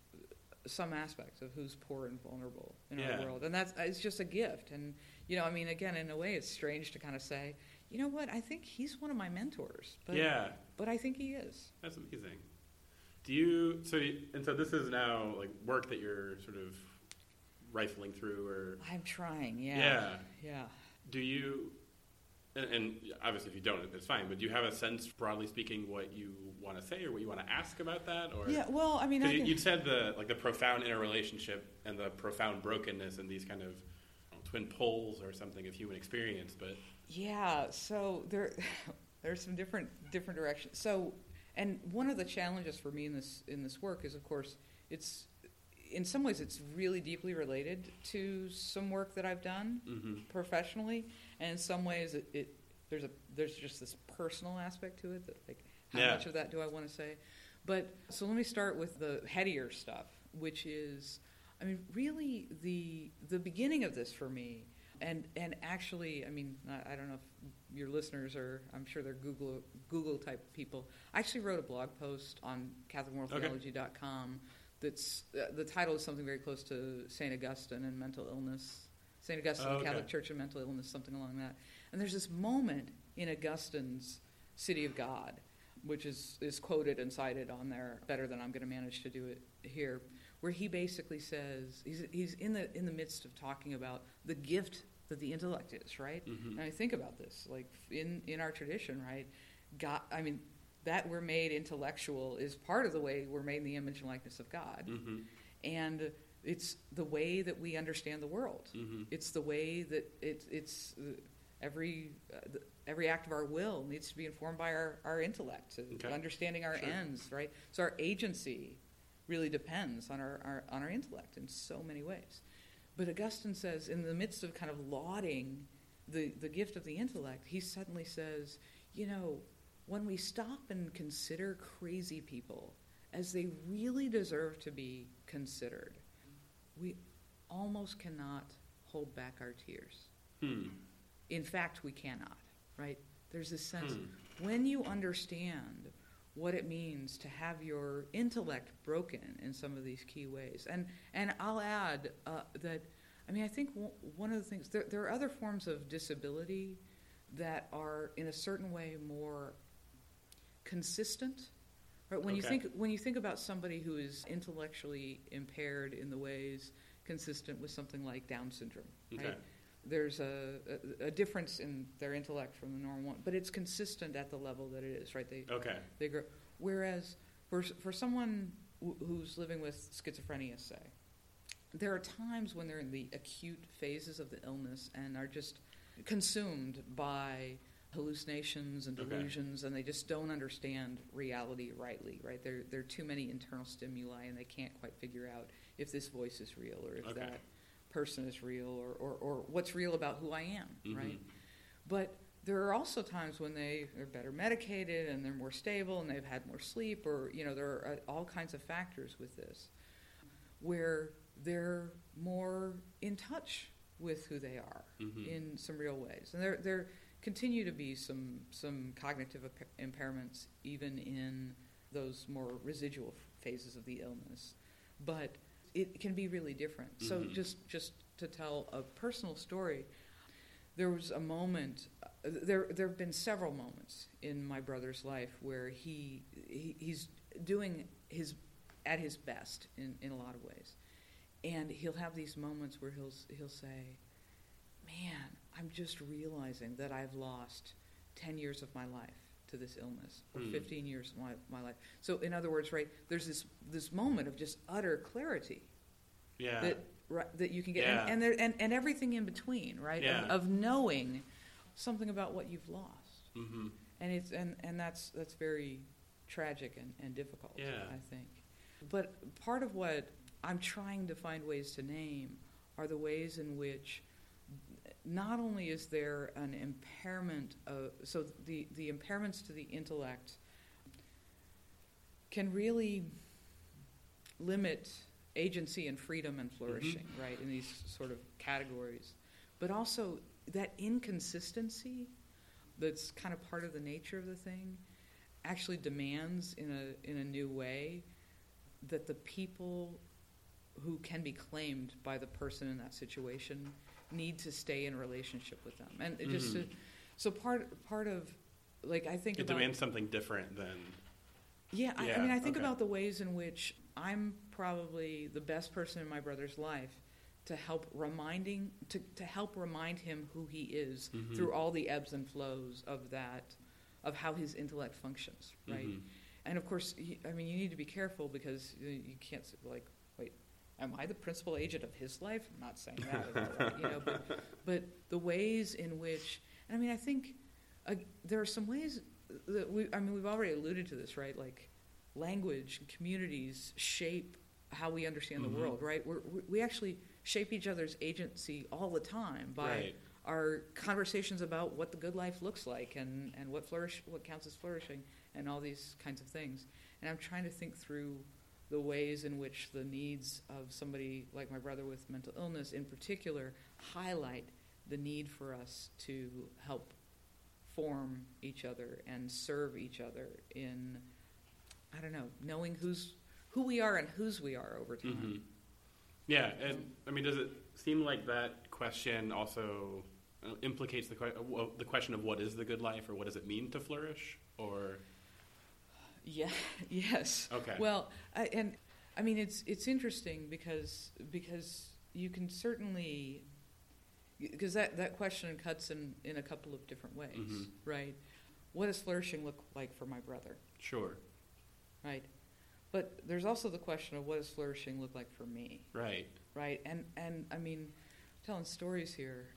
some aspects of who's poor and vulnerable in yeah. our world. And that's it's just a gift. And, you know, I mean, again, in a way, it's strange to kind of say, you know what, I think he's one of my mentors. But, yeah. But I think he is. That's amazing. Do you, so, and so this is now, like, work that you're sort of rifling through, or? I'm trying, yeah. Yeah. Yeah. Do you... And, and obviously, if you don't, it's fine. But do you have a sense, broadly speaking, what you want to say or what you want to ask about that? Or yeah, well, I mean, I you, you said the like the profound interrelationship and the profound brokenness and these kind of you know, twin poles or something of human experience. But yeah, so there, there's some different different directions. So, and one of the challenges for me in this in this work is, of course, it's in some ways it's really deeply related to some work that I've done mm-hmm. professionally. And in some ways, it, it there's a there's just this personal aspect to it, that like how yeah. much of that do I want to say? But so let me start with the headier stuff, which is, I mean, really the the beginning of this for me, and and actually, I mean, I, I don't know if your listeners are, I'm sure they're Google Google type people. I actually wrote a blog post on Catholic Moral Theology dot com. That's uh, the title is something very close to Saint Augustine and mental illness. Saint Augustine, oh, okay. the Catholic Church and Mental Illness, something along that. And there's this moment in Augustine's City of God, which is, is quoted and cited on there better than I'm going to manage to do it here, where he basically says, he's he's in the in the midst of talking about the gift that the intellect is, right? Mm-hmm. And I think about this, like in, in our tradition, right? God, I mean, that we're made intellectual is part of the way we're made in the image and likeness of God. Mm-hmm. And it's the way that we understand the world. Mm-hmm. It's the way that it, it's uh, every uh, the, every act of our will needs to be informed by our, our intellect, uh, okay. understanding our sure. ends, right? So our agency really depends on our, our on our intellect in so many ways. But Augustine says, in the midst of kind of lauding the, the gift of the intellect, he suddenly says, you know, when we stop and consider crazy people as they really deserve to be considered, we almost cannot hold back our tears. Hmm. In fact, we cannot, right? There's this sense, hmm. when you understand what it means to have your intellect broken in some of these key ways. And and I'll add uh, that, I mean, I think w- one of the things, there, there are other forms of disability that are in a certain way more consistent. Right, when okay. you think when you think about somebody who is intellectually impaired in the ways consistent with something like Down syndrome, okay. right? There's a, a, a difference in their intellect from the normal one, but it's consistent at the level that it is, right? They okay. they grow. Whereas for for someone w- who's living with schizophrenia, say, there are times when they're in the acute phases of the illness and are just consumed by hallucinations and delusions, okay. and they just don't understand reality rightly, right? There, there are too many internal stimuli, and they can't quite figure out if this voice is real or if okay. that person is real or, or, or what's real about who I am, mm-hmm. right? But there are also times when they are better medicated and they're more stable and they've had more sleep, or, you know, there are all kinds of factors with this where they're more in touch with who they are mm-hmm. in some real ways. And there there continue to be some some cognitive impairments even in those more residual phases of the illness. But it can be really different. Mm-hmm. So just, just to tell a personal story, there was a moment, uh, there there have been several moments in my brother's life where he, he he's doing his at his best in, in a lot of ways. And he'll have these moments where he'll he'll say, man, I'm just realizing that I've lost ten years of my life to this illness, or mm. fifteen years of my, my life. So in other words, right, there's this this moment of just utter clarity. Yeah. That, right, that you can get, yeah. and and, there, and and everything in between, right, yeah. of, of knowing something about what you've lost. Mm-hmm. And it's and, and that's that's very tragic and, and difficult, yeah. I think. But part of what I'm trying to find ways to name are the ways in which not only is there an impairment, of, so the, the impairments to the intellect can really limit agency and freedom and flourishing, mm-hmm. right, in these sort of categories. But also that inconsistency that's kind of part of the nature of the thing actually demands in a in a new way that the people who can be claimed by the person in that situation need to stay in relationship with them, and it just mm-hmm. to, so part part of like I think it about, demands something different than yeah, yeah I, I mean I think okay. about the ways in which I'm probably the best person in my brother's life to help reminding to, to help remind him who he is mm-hmm. through all the ebbs and flows of that of how his intellect functions, right? Mm-hmm. And of course, I mean, you need to be careful because you can't like. Am I the principal agent of his life? I'm not saying that, all, right? you know, but, but the ways in which, and I mean, I think uh, there are some ways that we, I mean, we've already alluded to this, right? Like language and communities shape how we understand mm-hmm. the world, right? We're, we actually shape each other's agency all the time by right. our conversations about what the good life looks like and, and what flourish, what counts as flourishing and all these kinds of things. And I'm trying to think through the ways in which the needs of somebody like my brother with mental illness in particular highlight the need for us to help form each other and serve each other in, I don't know, knowing who's who we are and whose we are over time. Mm-hmm. Yeah, and I mean, does it seem like that question also implicates the, the question of what is the good life or what does it mean to flourish or... Yeah. Yes. Okay. Well, I, and I mean it's it's interesting because because you can certainly because that, that question cuts in, in a couple of different ways, mm-hmm. right? What does flourishing look like for my brother? Sure. Right. But there's also the question of what does flourishing look like for me? Right. Right. And and I mean, telling stories here.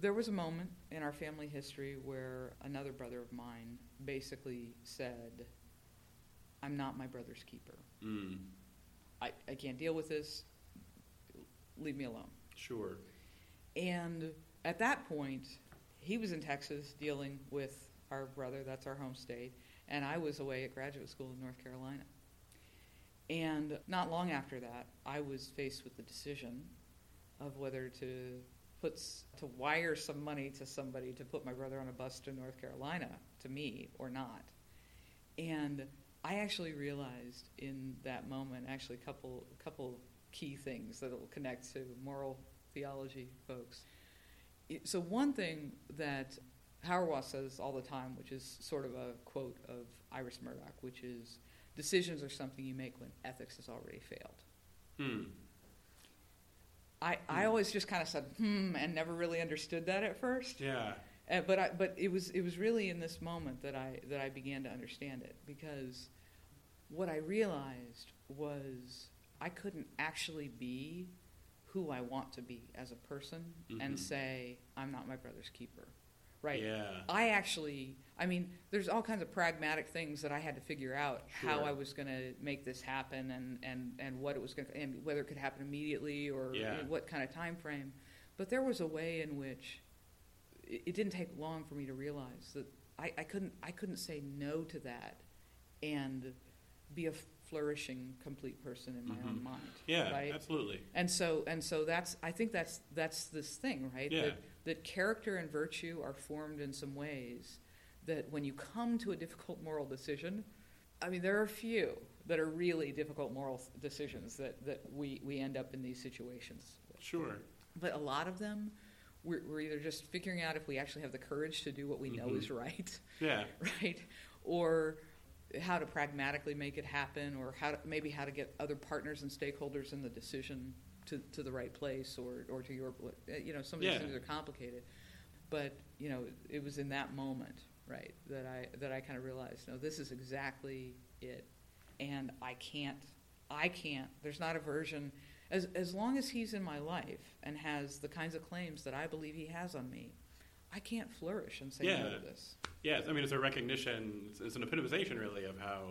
There was a moment in our family history where another brother of mine basically said, I'm not my brother's keeper. Mm. I, I can't deal with this. Leave me alone. Sure. And at that point, he was in Texas dealing with our brother. That's our home state. And I was away at graduate school in North Carolina. And not long after that, I was faced with the decision of whether to puts to wire some money to somebody to put my brother on a bus to North Carolina, to me, or not. And I actually realized in that moment, actually a couple, couple key things that will connect to moral theology folks. It, so one thing that Hauerwas says all the time, which is sort of a quote of Iris Murdoch, which is, decisions are something you make when ethics has already failed. Hmm. I, I always just kind of said, hmm, and never really understood that at first. Yeah. Uh, but I, but it was it was really in this moment that I that I began to understand it, because what I realized was I couldn't actually be who I want to be as a person mm-hmm. and say, I'm not my brother's keeper. right? Yeah. I actually, I mean, there's all kinds of pragmatic things that I had to figure out, sure, how I was going to make this happen, and, and, and what it was going to, and whether it could happen immediately or yeah. you know, what kind of time frame. But there was a way in which it, it didn't take long for me to realize that I, I couldn't I couldn't say no to that and be a flourishing, complete person in my mm-hmm. own mind. Yeah, right? Absolutely. And so and so that's I think that's that's this thing, right? Yeah. That, that character and virtue are formed in some ways that when you come to a difficult moral decision, I mean, there are a few that are really difficult moral decisions that, that we, we end up in these situations with. Sure. But a lot of them, we're, we're either just figuring out if we actually have the courage to do what we mm-hmm. know is right. Yeah. Right? Or how to pragmatically make it happen, or how to, maybe how to get other partners and stakeholders in the decision to, to the right place, or, or to your, you know, some of these yeah. things are complicated. But, you know, it was in that moment, right, that I that I kind of realized, no, this is exactly it. And I can't, I can't, there's not a version, as as long as he's in my life and has the kinds of claims that I believe he has on me, I can't flourish and say yeah. no to this. Yeah, I mean, it's a recognition, it's, it's an epitomization, really, of how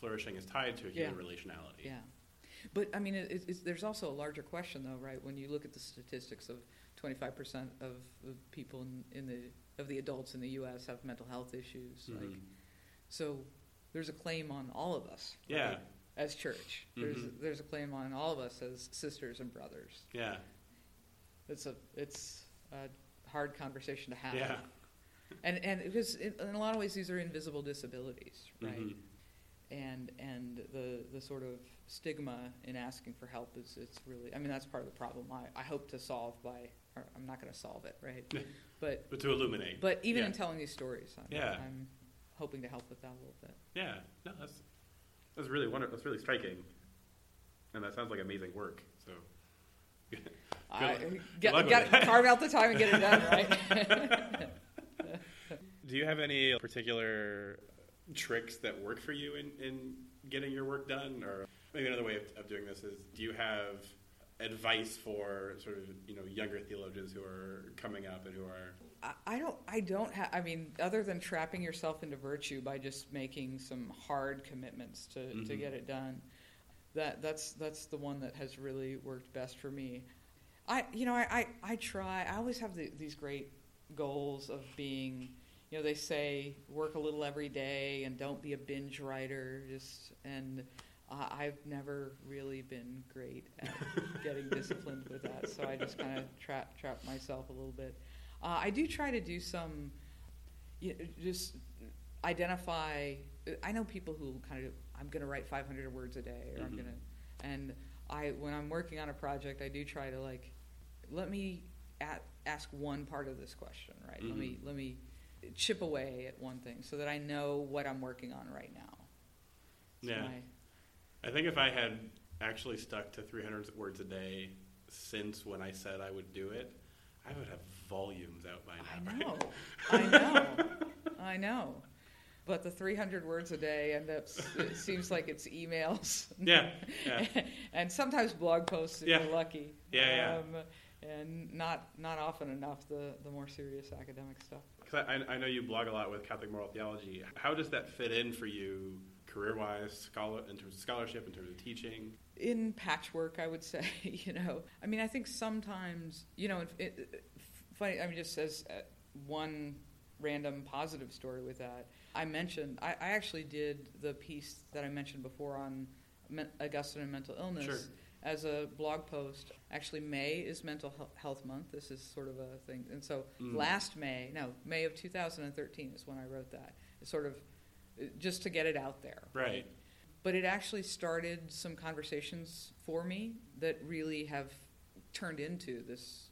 flourishing is tied to human yeah. relationality. Yeah. But, I mean, it, it's, there's also a larger question, though, right? When you look at the statistics of twenty-five percent of, of people in, in the, of the adults in the U S have mental health issues. Mm-hmm. Like, so there's a claim on all of us. Yeah. Right? As church. Mm-hmm. There's, there's a claim on all of us as sisters and brothers. Yeah. It's a, it's a hard conversation to have. Yeah. And and because in a lot of ways these are invisible disabilities, right? Mm-hmm. And and the the sort of stigma in asking for help is it's really I mean that's part of the problem I, I hope to solve by or I'm not going to solve it, right? But but to illuminate. But even yeah. in telling these stories, I'm, yeah. I'm hoping to help with that a little bit. Yeah, no, that's that's really wonderful. That's really striking, and that sounds like amazing work. So. I, get, get, carve out the time and get it done, right? Do you have any particular tricks that work for you in, in getting your work done? Or maybe another way of, of doing this is, do you have advice for sort of, you know, younger theologians who are coming up and who are... I, I don't, I don't have, I mean, other than trapping yourself into virtue by just making some hard commitments to, mm-hmm. to get it done, that that's that's the one that has really worked best for me. I you know I, I, I try I always have the, these great goals of being, you know, they say work a little every day and don't be a binge writer, just and uh, I've never really been great at getting disciplined with that, so I just kind of trap trap myself a little bit. Uh, I do try to do some, you know, just identify. I know people who kind of, I'm going to write five hundred words a day, or mm-hmm. I'm going to, and I, when I'm working on a project, I do try to, like, let me at, ask one part of this question, right? Mm-hmm. Let me, let me chip away at one thing so that I know what I'm working on right now. So yeah. I, I think if I had actually stuck to three hundred words a day since when I said I would do it, I would have volumes out by now. I know. Right? I know. I know. But the three hundred words a day end up, it seems like it's emails. Yeah, yeah. And sometimes blog posts if yeah. you're lucky. Yeah, um, yeah. And not not often enough the, the more serious academic stuff. Because I, I know you blog a lot with Catholic Moral Theology. How does that fit in for you career-wise, scholar, in terms of scholarship, in terms of teaching? In patchwork, I would say, you know. I mean, I think sometimes, you know, it, it, funny, I mean, just as one random positive story with that, I mentioned, I, I actually did the piece that I mentioned before on me- Augustine and mental illness sure. as a blog post. Actually, May is Mental Health Month. This is sort of a thing. And so mm. last May, no, May of two thousand thirteen is when I wrote that. It's sort of just to get it out there. Right. right. But it actually started some conversations for me that really have turned into this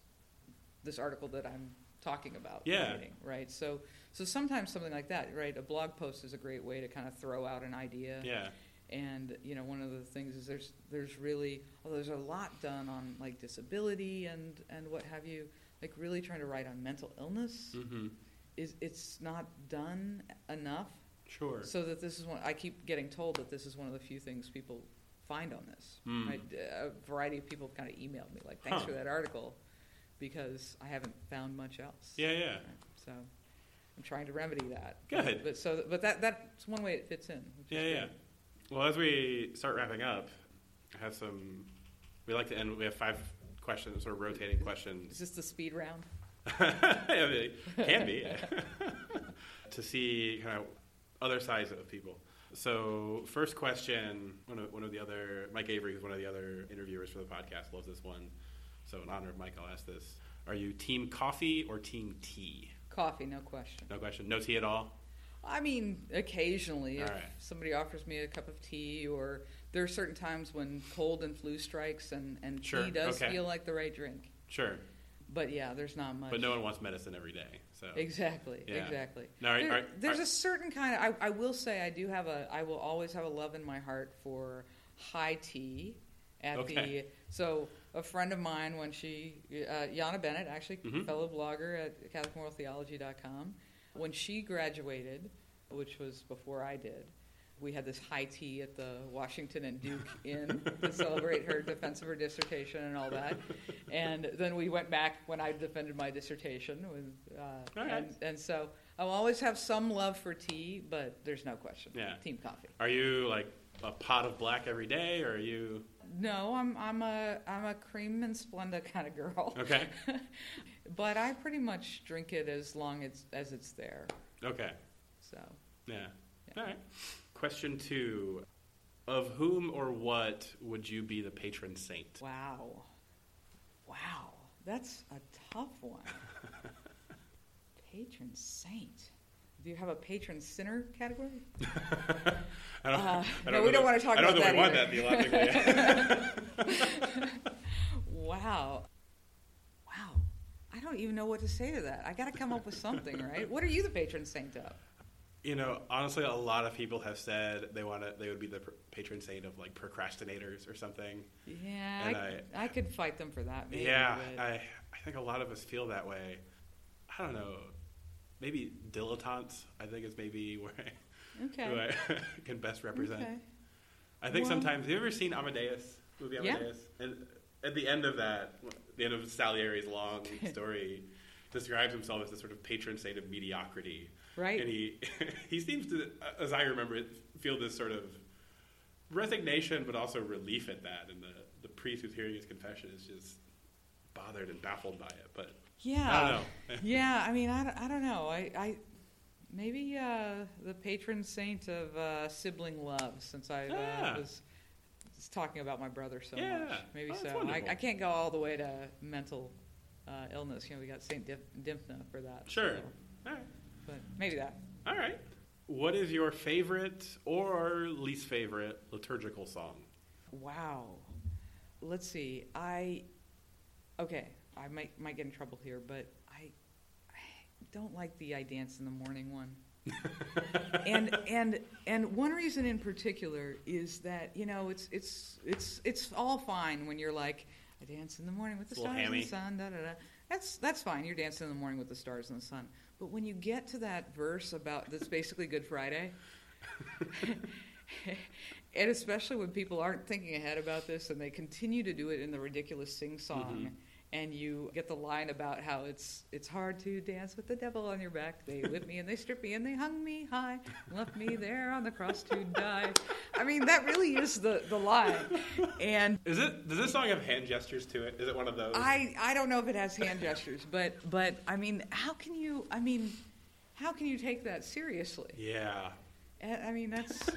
this article that I'm talking about. Yeah. Writing, right. So... So sometimes something like that, right? A blog post is a great way to kind of throw out an idea. Yeah. And, you know, one of the things is there's there's really, although there's a lot done on, like, disability and, and what have you, like, really trying to write on mental illness mm-hmm. is it's not done enough. Sure. So that this is one, I keep getting told that this is one of the few things people find on this. Mm. Right? A variety of people have kind of emailed me, like, thanks huh. for that article, because I haven't found much else. Yeah, yeah. Right? So... I'm trying to remedy that. Good. But so, but that that's one way it fits in. Yeah, yeah. Well, as we start wrapping up, I have some. We like to end. We have five questions, sort of rotating questions. Is this the speed round? I mean, it can be. To see kind of other sides of people. So, first question. One of one of the other Mike Avery, who's one of the other interviewers for the podcast, loves this one. So, in honor of Mike, I'll ask this. Are you team coffee or team tea? Coffee, no question. No question. No tea at all? I mean, occasionally. All if right. somebody offers me a cup of tea, or there are certain times when cold and flu strikes, and, and sure. tea does okay. feel like the right drink. Sure. But, yeah, there's not much. But no one wants medicine every day. So Exactly, yeah. exactly. No, right, there, right, there's right. a certain kind of I, I will say I do have a – I will always have a love in my heart for high tea at okay. the – so – a friend of mine, when she, uh, Yana Bennett, actually, mm-hmm. fellow blogger at Catholic Moral Theology dot com, when she graduated, which was before I did, we had this high tea at the Washington and Duke Inn to celebrate her defense of her dissertation and all that. And then we went back when I defended my dissertation. With, uh, all right. and, and so I'll always have some love for tea, but there's no question. Yeah. Team coffee. Are you like a pot of black every day, or are you... No, I'm I'm a I'm a cream and Splenda kind of girl. Okay. But I pretty much drink it as long as as it's there. Okay. So. Yeah. yeah. All right. Question two: of whom or what would you be the patron saint? Wow. Wow, that's a tough one. Patron saint. Do you have a patron sinner category? I don't, uh, I don't no, we don't that, want to talk about that. I don't know that we want that theologically. Wow. Wow. I don't even know what to say to that. I got to come up with something, right? What are you the patron saint of? You know, honestly, a lot of people have said they want to. They would be the patron saint of, like, procrastinators or something. Yeah, and I, I, I could fight them for that. Maybe, yeah, but... I, I think a lot of us feel that way. I don't know. Maybe dilettantes, I think, is maybe where I, okay. who I can best represent. Okay. I think well, sometimes, have you ever seen Amadeus, movie Amadeus? Yeah. And at the end of that, the end of Salieri's long story, describes himself as this sort of patron saint of mediocrity. Right. And he, he seems to, as I remember it, feel this sort of resignation, but also relief at that. And the, the priest who's hearing his confession is just bothered and baffled by it, but... Yeah, I don't know. yeah. I mean, I don't, I don't know. I, I maybe uh, the patron saint of uh, sibling love, since I uh, yeah. was, was talking about my brother so yeah. much. Maybe oh, so. I, I can't go all the way to mental uh, illness. You know, we got Saint Dimphna for that. Sure. So. All right. But maybe that. All right. What is your favorite or least favorite liturgical song? Wow. Let's see. I okay. I might might get in trouble here, but I, I don't like the "I Dance in the Morning" one. and and and one reason in particular is that, you know, it's it's it's it's all fine when you're like, I dance in the morning with the stars hammy. and the sun, da da da. That's that's fine. You're dancing in the morning with the stars and the sun. But when you get to that verse about that's basically Good Friday. And especially when people aren't thinking ahead about this and they continue to do it in the ridiculous sing song. Mm-hmm. And you get the line about how it's it's hard to dance with the devil on your back. They whipped me and they stripped me and they hung me high, left me there on the cross to die. I mean, that really is the, the line. And is it does this song have hand gestures to it? Is it one of those? I, I don't know if it has hand gestures, but but I mean, how can you I mean, how can you take that seriously? Yeah. I mean, that's.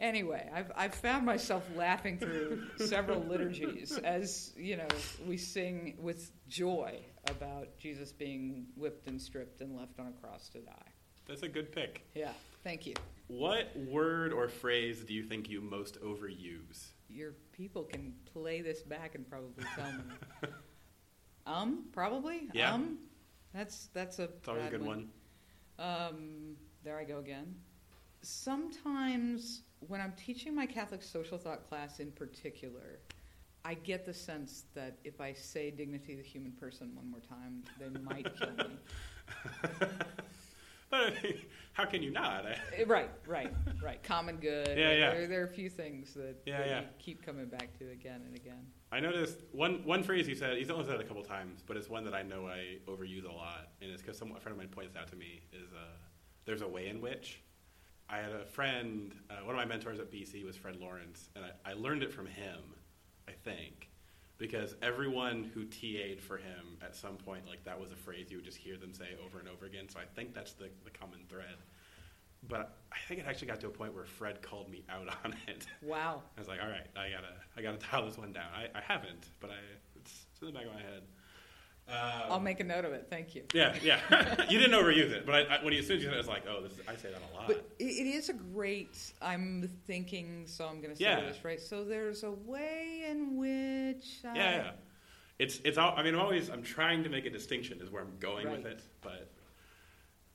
Anyway, I've I've found myself laughing through several liturgies as, you know, we sing with joy about Jesus being whipped and stripped and left on a cross to die. That's a good pick. Yeah, thank you. What word or phrase do you think you most overuse? Your people can play this back and probably tell me. um, probably? Yeah. Um, that's, that's a It's always a good one. one. Um, there I go again. Sometimes... When I'm teaching my Catholic social thought class in particular, I get the sense that if I say dignity of the human person one more time, they might kill me. But I mean, how can you not? right, right, right. Common good. Yeah, yeah. There, there are a few things that yeah, yeah. you keep coming back to again and again. I noticed one one phrase he said, he's only said it a couple times, but it's one that I know I overuse a lot, and it's because a friend of mine points out to me, is uh, there's a way in which. I had a friend, uh, one of my mentors at B C was Fred Lawrence, and I, I learned it from him, I think, because everyone who T A'd for him at some point, like that was a phrase you would just hear them say over and over again, so I think that's the, the common thread. But I think it actually got to a point where Fred called me out on it. Wow. I was like, all right, I gotta, I gotta dial this one down. I, I haven't, but I it's, it's in the back of my head. Um, I'll make a note of it. Thank you. Yeah, yeah. You didn't overuse it, but I, I, when you assumed you said it, I was like, oh, this is, I say that a lot. But it, it is a great, I'm thinking, so I'm going to say yeah. this, right? So there's a way in which I... Yeah, yeah. It's, it's all, I mean, I'm always, I'm trying to make a distinction is where I'm going right. with it, but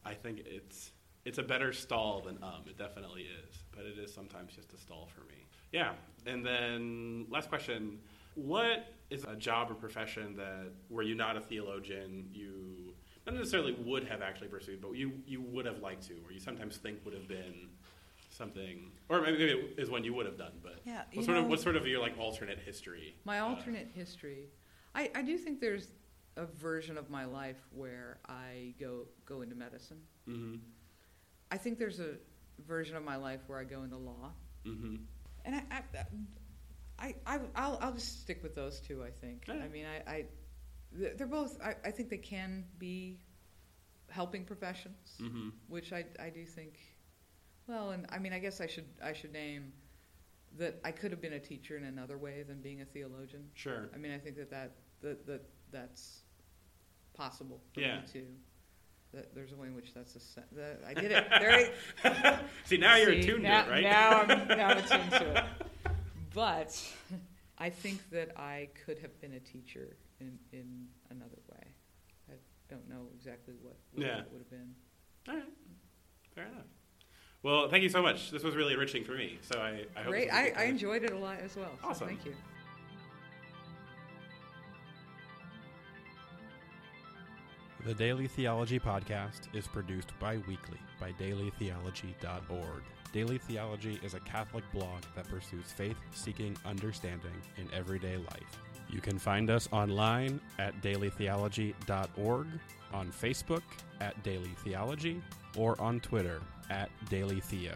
I think it's, it's a better stall than um. It definitely is, but it is sometimes just a stall for me. Yeah, and then last question. What is a job or profession that, were you not a theologian, you not necessarily would have actually pursued, but you, you would have liked to, or you sometimes think would have been something, or maybe it is one you would have done, but yeah, what, sort know, of, what sort of your like alternate history? My uh, alternate history. I, I do think there's a version of my life where I go, go into medicine. Mm-hmm. I think there's a version of my life where I go into law. Mm-hmm. And I... I, I I, I, I'll, I'll just stick with those two, I think. Yeah. I mean, I, I, they're both, I, I think they can be helping professions, mm-hmm. which I, I do think, well, and I mean, I guess I should I should name that I could have been a teacher in another way than being a theologian. Sure. I mean, I think that, that, that, that that's possible for yeah. me, too. That there's a way in which that's a... That, I did it. There I, See, now you're attuned to it, right? Now I'm, now I'm attuned to it. But I think that I could have been a teacher in, in another way. I don't know exactly what, what yeah. it would have been. All right. Fair enough. Well, thank you so much. This was really enriching for me. So I, I hope Great. I, I enjoyed it a lot as well. So awesome. Thank you. The Daily Theology Podcast is produced bi-weekly by daily theology dot org. Daily Theology is a Catholic blog that pursues faith-seeking understanding in everyday life. You can find us online at daily theology dot org, on Facebook at Daily Theology, or on Twitter at Daily Theo.